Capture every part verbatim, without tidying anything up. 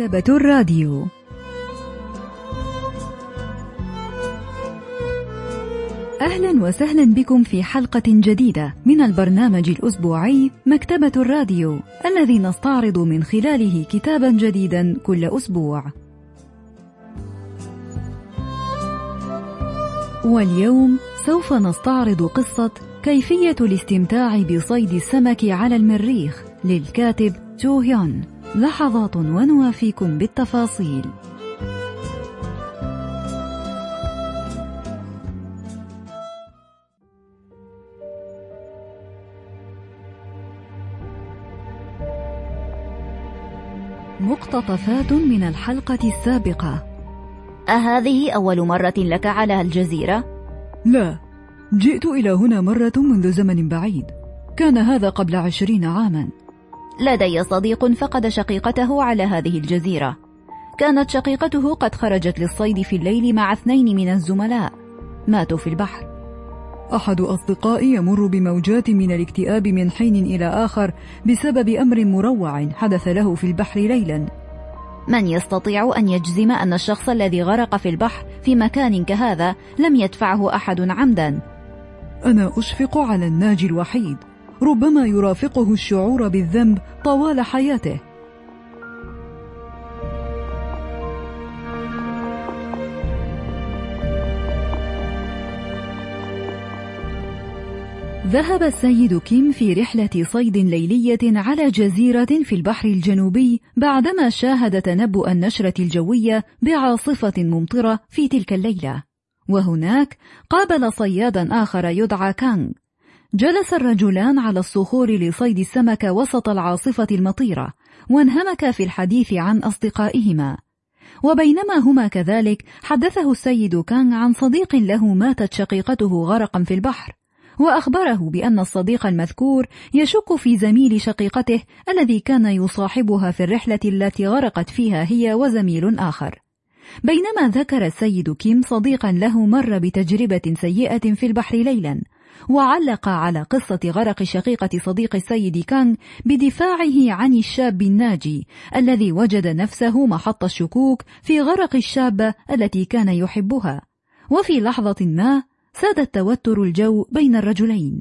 مكتبة الراديو. أهلا وسهلا بكم في حلقة جديدة من البرنامج الأسبوعي مكتبة الراديو، الذي نستعرض من خلاله كتابا جديدا كل أسبوع. واليوم سوف نستعرض قصة كيفية الاستمتاع بصيد السمك على المريخ للكاتب جو هيون. لحظات ونوافيكم بالتفاصيل. مقتطفات من الحلقة السابقة. أهذه أول مرة لك على الجزيرة؟ لا، جئت إلى هنا مرة منذ زمن بعيد، كان هذا قبل عشرين عاما. لدي صديق فقد شقيقته على هذه الجزيرة، كانت شقيقته قد خرجت للصيد في الليل مع اثنين من الزملاء، ماتوا في البحر. أحد أصدقائي يمر بموجات من الاكتئاب من حين إلى آخر بسبب أمر مروع حدث له في البحر ليلا. من يستطيع أن يجزم أن الشخص الذي غرق في البحر في مكان كهذا لم يدفعه أحد عمدا؟ أنا أشفق على الناجي الوحيد، ربما يرافقه الشعور بالذنب طوال حياته. ذهب السيد كيم في رحلة صيد ليلية على جزيرة في البحر الجنوبي بعدما شاهد تنبؤ النشرة الجوية بعاصفة ممطرة في تلك الليلة، وهناك قابل صيادا آخر يدعى كانغ. جلس الرجلان على الصخور لصيد السمك وسط العاصفة المطيرة، وانهمكا في الحديث عن أصدقائهما. وبينما هما كذلك، حدثه السيد كانغ عن صديق له ماتت شقيقته غرقا في البحر، وأخبره بأن الصديق المذكور يشك في زميل شقيقته الذي كان يصاحبها في الرحلة التي غرقت فيها هي وزميل آخر. بينما ذكر السيد كيم صديقا له مر بتجربة سيئة في البحر ليلا، وعلق على قصة غرق شقيقة صديق السيد كانغ بدفاعه عن الشاب الناجي الذي وجد نفسه محط الشكوك في غرق الشابة التي كان يحبها. وفي لحظة ما ساد التوتر الجو بين الرجلين.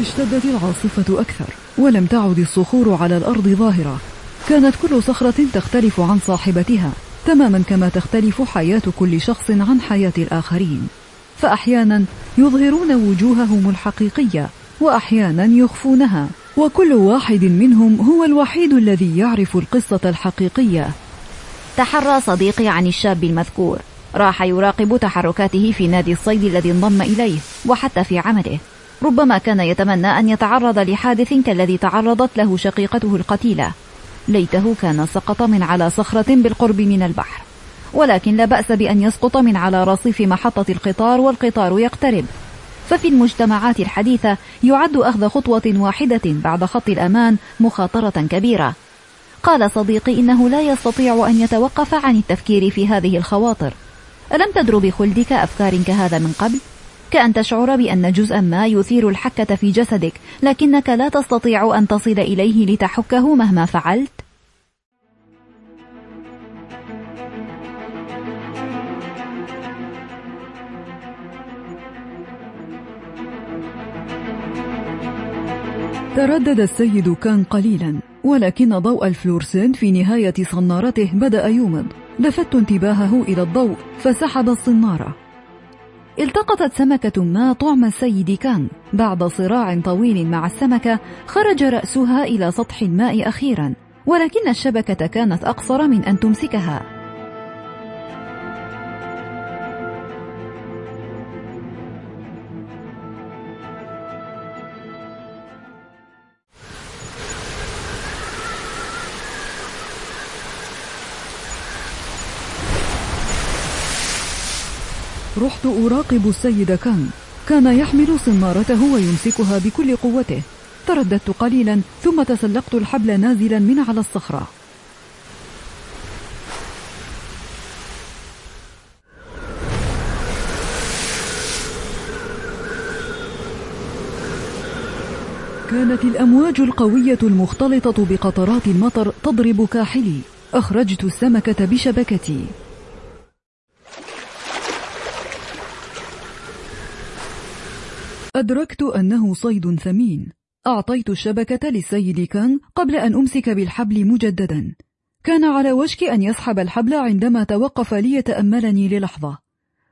اشتدت العاصفة أكثر، ولم تعد الصخور على الأرض ظاهرة، كانت كل صخرة تختلف عن صاحبتها، تماما كما تختلف حياة كل شخص عن حياة الآخرين، فأحيانا يظهرون وجوههم الحقيقية، وأحيانا يخفونها، وكل واحد منهم هو الوحيد الذي يعرف القصة الحقيقية. تحرى صديقي عن الشاب المذكور، راح يراقب تحركاته في نادي الصيد الذي انضم إليه، وحتى في عمله. ربما كان يتمنى أن يتعرض لحادث كالذي تعرضت له شقيقته القتيلة. ليته كان سقط من على صخرة بالقرب من البحر، ولكن لا بأس بأن يسقط من على رصيف محطة القطار والقطار يقترب. ففي المجتمعات الحديثة يعد أخذ خطوة واحدة بعد خط الأمان مخاطرة كبيرة. قال صديقي إنه لا يستطيع أن يتوقف عن التفكير في هذه الخواطر. ألم تدر بخلدك أفكار كهذا من قبل؟ كأن تشعر بأن جزءا ما يثير الحكة في جسدك، لكنك لا تستطيع أن تصل إليه لتحكه مهما فعلت. تردد السيد كان قليلا، ولكن ضوء الفلورسنت في نهاية صنارته بدأ يومض. لفت انتباهه إلى الضوء فسحب الصنارة. التقطت سمكة ما طعم السيد كانغ. بعد صراع طويل مع السمكة خرج رأسها إلى سطح الماء أخيرا، ولكن الشبكة كانت أقصر من أن تمسكها. رحت أراقب السيد كانغ. كان يحمل صمارته ويمسكها بكل قوته. ترددت قليلا ثم تسلقت الحبل نازلا من على الصخرة. كانت الأمواج القوية المختلطة بقطرات المطر تضرب كاحلي. أخرجت السمكة بشبكتي. أدركت أنه صيد ثمين. أعطيت الشبكة للسيد كانغ قبل أن أمسك بالحبل مجددا. كان على وشك أن يسحب الحبل عندما توقف ليتأملني للحظة.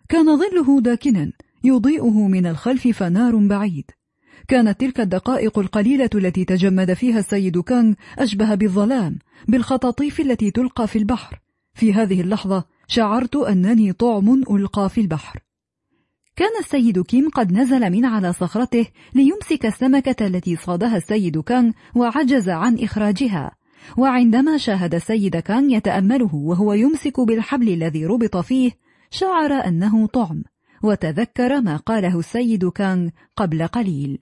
كان ظله داكنا يضيئه من الخلف فنار بعيد. كانت تلك الدقائق القليلة التي تجمد فيها السيد كانغ أشبه بالظلام، بالخطاطيف التي تلقى في البحر. في هذه اللحظة شعرت أنني طعم ألقى في البحر. كان السيد كيم قد نزل من على صخرته ليمسك السمكة التي صادها السيد كانغ وعجز عن إخراجها. وعندما شاهد السيد كانغ يتأمله وهو يمسك بالحبل الذي ربط فيه، شعر أنه طعم، وتذكر ما قاله السيد كانغ قبل قليل.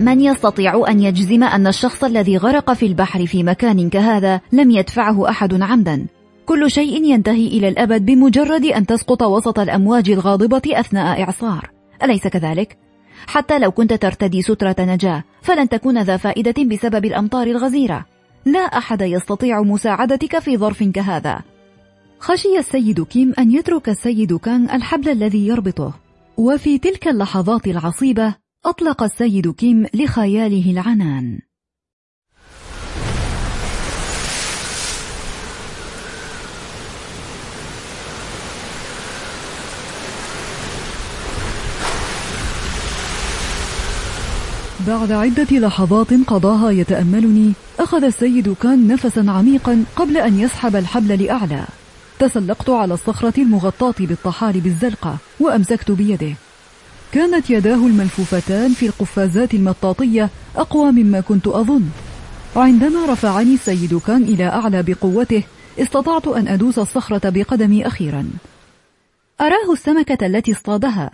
من يستطيع أن يجزم أن الشخص الذي غرق في البحر في مكان كهذا لم يدفعه أحد عمدا؟ كل شيء ينتهي إلى الأبد بمجرد أن تسقط وسط الأمواج الغاضبة أثناء إعصار، أليس كذلك؟ حتى لو كنت ترتدي سترة نجاة فلن تكون ذا فائدة بسبب الأمطار الغزيرة. لا أحد يستطيع مساعدتك في ظرف كهذا. خشي السيد كيم أن يترك السيد كانغ الحبل الذي يربطه. وفي تلك اللحظات العصيبة أطلق السيد كيم لخياله العنان. بعد عدة لحظات قضاها يتأملني، أخذ السيد كانغ نفسا عميقا قبل أن يسحب الحبل لأعلى. تسلقت على الصخرة المغطاة بالطحالب الزلقة وأمسكت بيده. كانت يداه الملفوفتان في القفازات المطاطية أقوى مما كنت أظن. عندما رفعني السيد كانغ إلى أعلى بقوته، استطعت أن أدوس الصخرة بقدمي أخيرا. أراه السمكة التي اصطادها.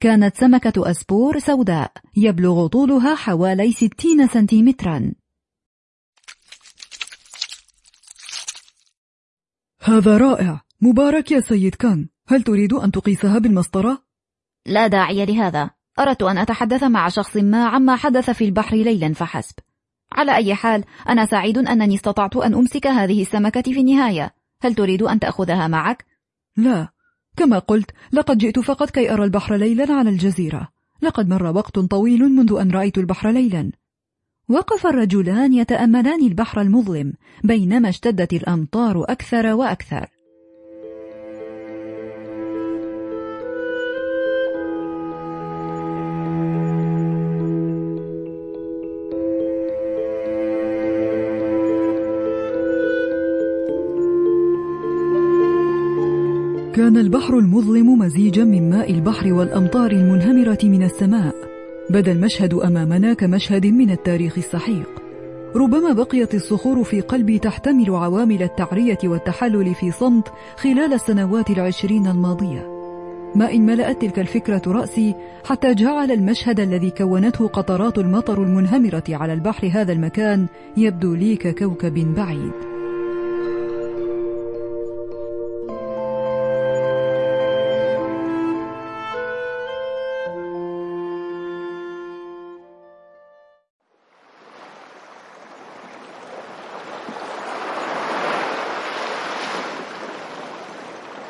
كانت سمكة أسبور سوداء يبلغ طولها حوالي ستين سنتيمترا. هذا رائع، مبارك يا سيد كانغ. هل تريد أن تقيسها بالمسطرة؟ لا داعي لهذا، أردت أن أتحدث مع شخص ما عما حدث في البحر ليلا فحسب. على أي حال، أنا سعيد أنني استطعت أن أمسك هذه السمكة في النهاية. هل تريد أن تأخذها معك؟ لا، كما قلت لقد جئت فقط كي أرى البحر ليلا على الجزيرة. لقد مر وقت طويل منذ أن رأيت البحر ليلا. وقف الرجلان يتأملان البحر المظلم بينما اشتدت الأمطار أكثر وأكثر. كان البحر المظلم مزيجا من ماء البحر والأمطار المنهمرة من السماء. بدا المشهد أمامنا كمشهد من التاريخ السحيق. ربما بقيت الصخور في قلبي تحتمل عوامل التعرية والتحلل في صمت خلال السنوات العشرين الماضية. ما إن ملأت تلك الفكرة رأسي حتى جعل المشهد الذي كونته قطرات المطر المنهمرة على البحر هذا المكان يبدو لي ككوكب بعيد.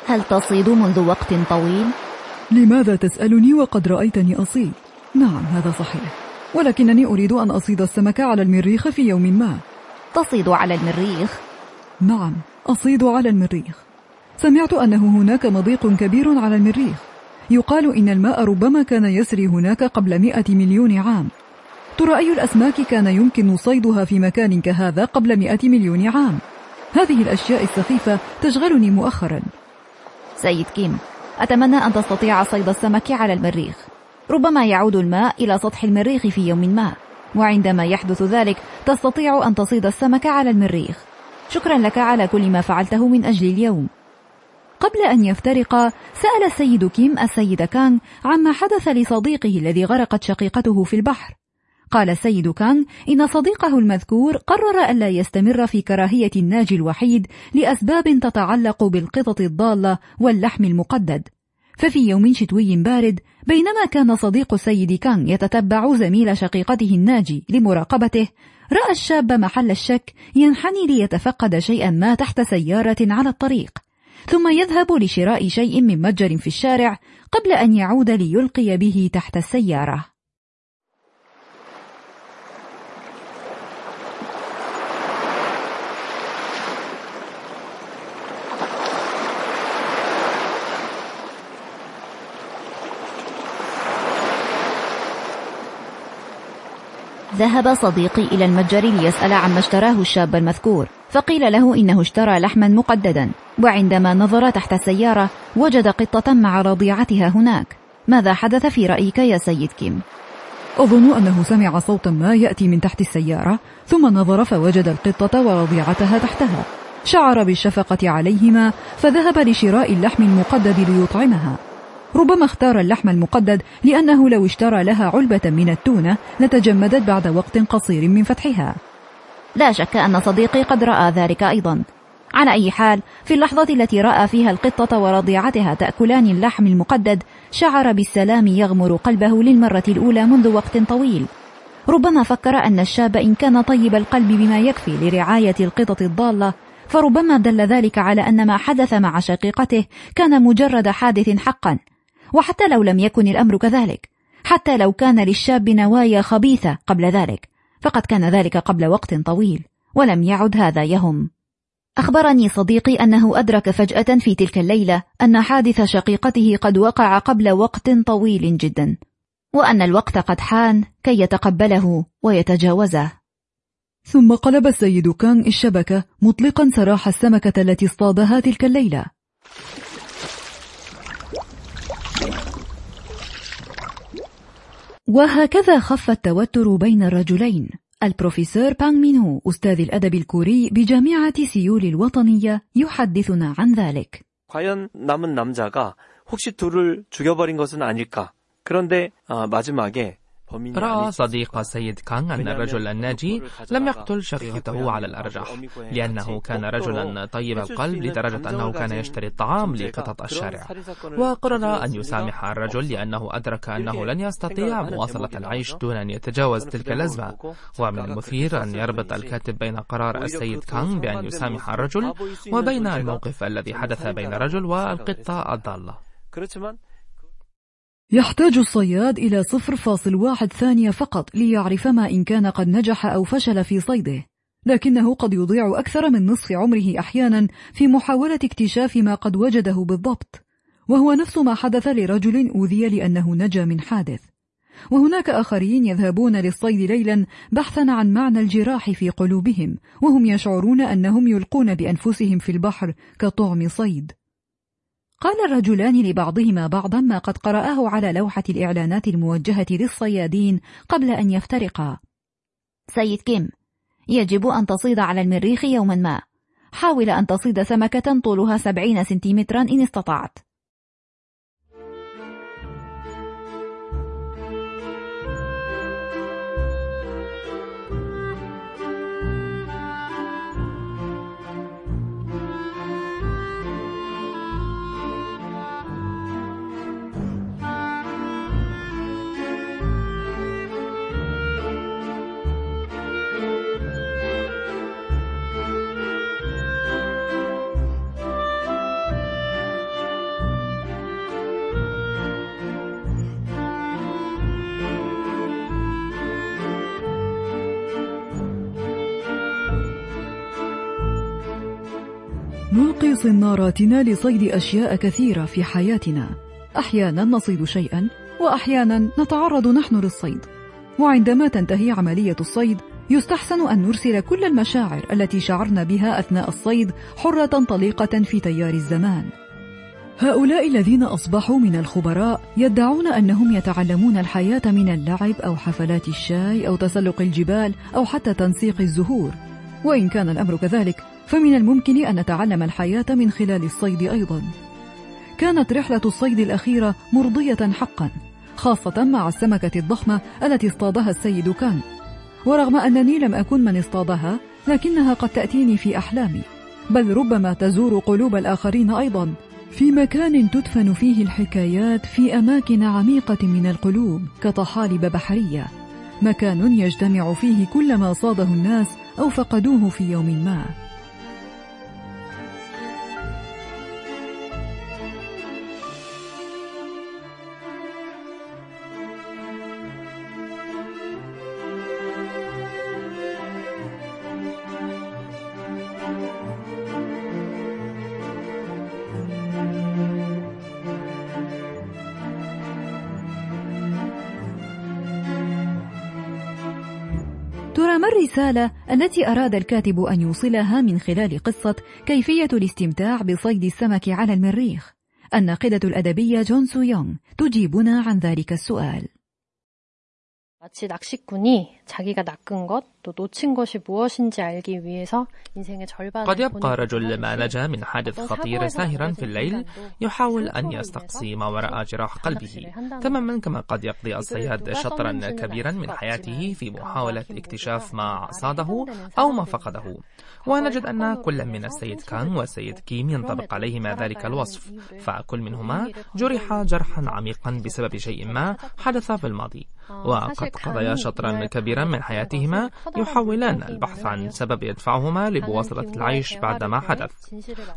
هل تصيد منذ وقت طويل؟ لماذا تسألني وقد رأيتني أصيد؟ نعم هذا صحيح، ولكنني أريد أن أصيد السمكة على المريخ في يوم ما. تصيد على المريخ؟ نعم أصيد على المريخ. سمعت أنه هناك مضيق كبير على المريخ. يقال إن الماء ربما كان يسري هناك قبل مئة مليون عام. ترى أي الأسماك كان يمكن صيدها في مكان كهذا قبل مئة مليون عام؟ هذه الأشياء السخيفة تشغلني مؤخرا. سيد كيم، أتمنى أن تستطيع صيد السمك على المريخ. ربما يعود الماء إلى سطح المريخ في يوم ما، وعندما يحدث ذلك تستطيع أن تصيد السمك على المريخ. شكرا لك على كل ما فعلته من أجل اليوم. قبل أن يفترقا سأل السيد كيم السيد كانغ عما حدث لصديقه الذي غرقت شقيقته في البحر. قال السيد كانغ إن صديقه المذكور قرر ألا يستمر في كراهية الناجي الوحيد لأسباب تتعلق بالقطط الضالة واللحم المقدد. ففي يوم شتوي بارد، بينما كان صديق السيد كانغ يتتبع زميل شقيقته الناجي لمراقبته، رأى الشاب محل الشك ينحني ليتفقد شيئا ما تحت سيارة على الطريق، ثم يذهب لشراء شيء من متجر في الشارع قبل أن يعود ليلقي به تحت السيارة. ذهب صديقي إلى المتجر ليسأل عما اشتراه الشاب المذكور، فقيل له إنه اشترى لحما مقددا، وعندما نظر تحت السيارة وجد قطة مع رضيعتها هناك. ماذا حدث في رأيك يا سيد كيم؟ أظن أنه سمع صوتا ما يأتي من تحت السيارة، ثم نظر فوجد القطة ورضيعتها تحتها. شعر بالشفقة عليهما فذهب لشراء اللحم المقدد ليطعمها. ربما اختار اللحم المقدد لأنه لو اشترى لها علبة من التونة لتجمدت بعد وقت قصير من فتحها. لا شك أن صديقي قد رأى ذلك أيضا. على أي حال، في اللحظة التي رأى فيها القطة ورضيعتها تأكلان اللحم المقدد، شعر بالسلام يغمر قلبه للمرة الأولى منذ وقت طويل. ربما فكر أن الشاب إن كان طيب القلب بما يكفي لرعاية القطط الضالة، فربما دل ذلك على أن ما حدث مع شقيقته كان مجرد حادث حقا. وحتى لو لم يكن الأمر كذلك، حتى لو كان للشاب نوايا خبيثة قبل ذلك، فقد كان ذلك قبل وقت طويل، ولم يعد هذا يهم. أخبرني صديقي أنه أدرك فجأة في تلك الليلة أن حادث شقيقته قد وقع قبل وقت طويل جدا، وأن الوقت قد حان كي يتقبله ويتجاوزه. ثم قلب السيد كانغ الشبكة مطلقا سراح السمكة التي اصطادها تلك الليلة. وهكذا خف التوتر بين الرجلين. البروفيسور بانغ مينو أستاذ الأدب الكوري بجامعة سيول الوطنية يحدثنا عن ذلك. 과연 남은 남자가 혹시 둘을 죽여버린 것은 아닐까. 그런데 마지막에 رأى صديق السيد كانغ أن الرجل الناجي لم يقتل شقيقته على الأرجح، لأنه كان رجلا طيب القلب لدرجة أنه كان يشتري الطعام لقطط الشارع، وقرر أن يسامح الرجل لأنه أدرك أنه لن يستطيع مواصلة العيش دون أن يتجاوز تلك الأزمة. ومن المثير أن يربط الكاتب بين قرار السيد كانغ بأن يسامح الرجل وبين الموقف الذي حدث بين الرجل والقطة الضالة. يحتاج الصياد إلى صفر فاصل واحد ثانية فقط ليعرف ما إن كان قد نجح أو فشل في صيده، لكنه قد يضيع أكثر من نصف عمره أحيانا في محاولة اكتشاف ما قد وجده بالضبط، وهو نفس ما حدث لرجل أوذي لأنه نجا من حادث. وهناك آخرين يذهبون للصيد ليلا بحثا عن معنى الجراح في قلوبهم، وهم يشعرون أنهم يلقون بأنفسهم في البحر كطعم صيد. قال الرجلان لبعضهما بعضا ما قد قرأه على لوحة الإعلانات الموجهة للصيادين قبل أن يفترقا. سيد كيم، يجب أن تصيد على المريخ يوما ما. حاول أن تصيد سمكة طولها سبعين سنتيمترا إن استطعت. نلقي صناراتنا لصيد أشياء كثيرة في حياتنا، أحيانا نصيد شيئا وأحيانا نتعرض نحن للصيد، وعندما تنتهي عملية الصيد يستحسن أن نرسل كل المشاعر التي شعرنا بها أثناء الصيد حرة طليقة في تيار الزمان. هؤلاء الذين أصبحوا من الخبراء يدعون أنهم يتعلمون الحياة من اللعب أو حفلات الشاي أو تسلق الجبال أو حتى تنسيق الزهور. وإن كان الأمر كذلك فمن الممكن أن نتعلم الحياة من خلال الصيد أيضا. كانت رحلة الصيد الأخيرة مرضية حقا، خاصة مع السمكة الضخمة التي اصطادها السيد كان، ورغم أنني لم أكن من اصطادها لكنها قد تأتيني في أحلامي، بل ربما تزور قلوب الآخرين أيضا، في مكان تدفن فيه الحكايات في أماكن عميقة من القلوب كطحالب بحرية، مكان يجتمع فيه كل ما صاده الناس أو فقدوه في يوم ما. ترى ما الرسالة التي أراد الكاتب أن يوصلها من خلال قصة كيفية الاستمتاع بصيد السمك على المريخ؟ الناقدة الأدبية جون سو يونغ تجيبنا عن ذلك السؤال. قد يبقى رجل ما نجا من حادث خطير ساهرا في الليل يحاول أن يستقصي ما وراء جراح قلبه، تماما كما قد يقضي الصياد شطرا كبيرا من حياته في محاولة اكتشاف ما صاده أو ما فقده. ونجد أن كل من السيد كان والسيد كيم ينطبق عليهما ذلك الوصف، فكل منهما جرح جرحا عميقا بسبب شيء ما حدث في الماضي، وقد قضيا شطرا كبيرا من حياتهما يحاولان البحث عن سبب يدفعهما لمواصلة العيش بعدما حدث.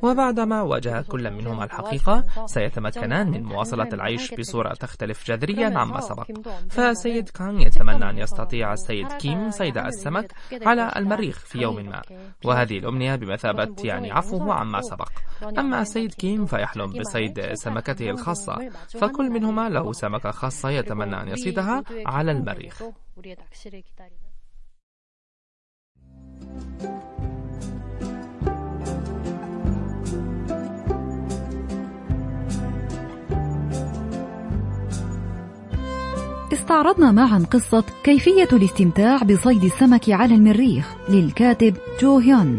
وبعدما واجه كل منهما الحقيقة سيتمكنان من مواصلة العيش بصورة تختلف جذريا عما سبق. فسيد كان يتمنى أن يستطيع السيد كيم صيد السمك على المريخ في يوم ما، وهذه الأمنية بمثابة يعني عفوه عما سبق. أما السيد كيم فيحلم بصيد سمكته الخاصة، فكل منهما له سمكة خاصة يتمنى أن يصيدها على المريخ. استعرضنا معا قصة كيفية الاستمتاع بصيد السمك على المريخ للكاتب جو هيون.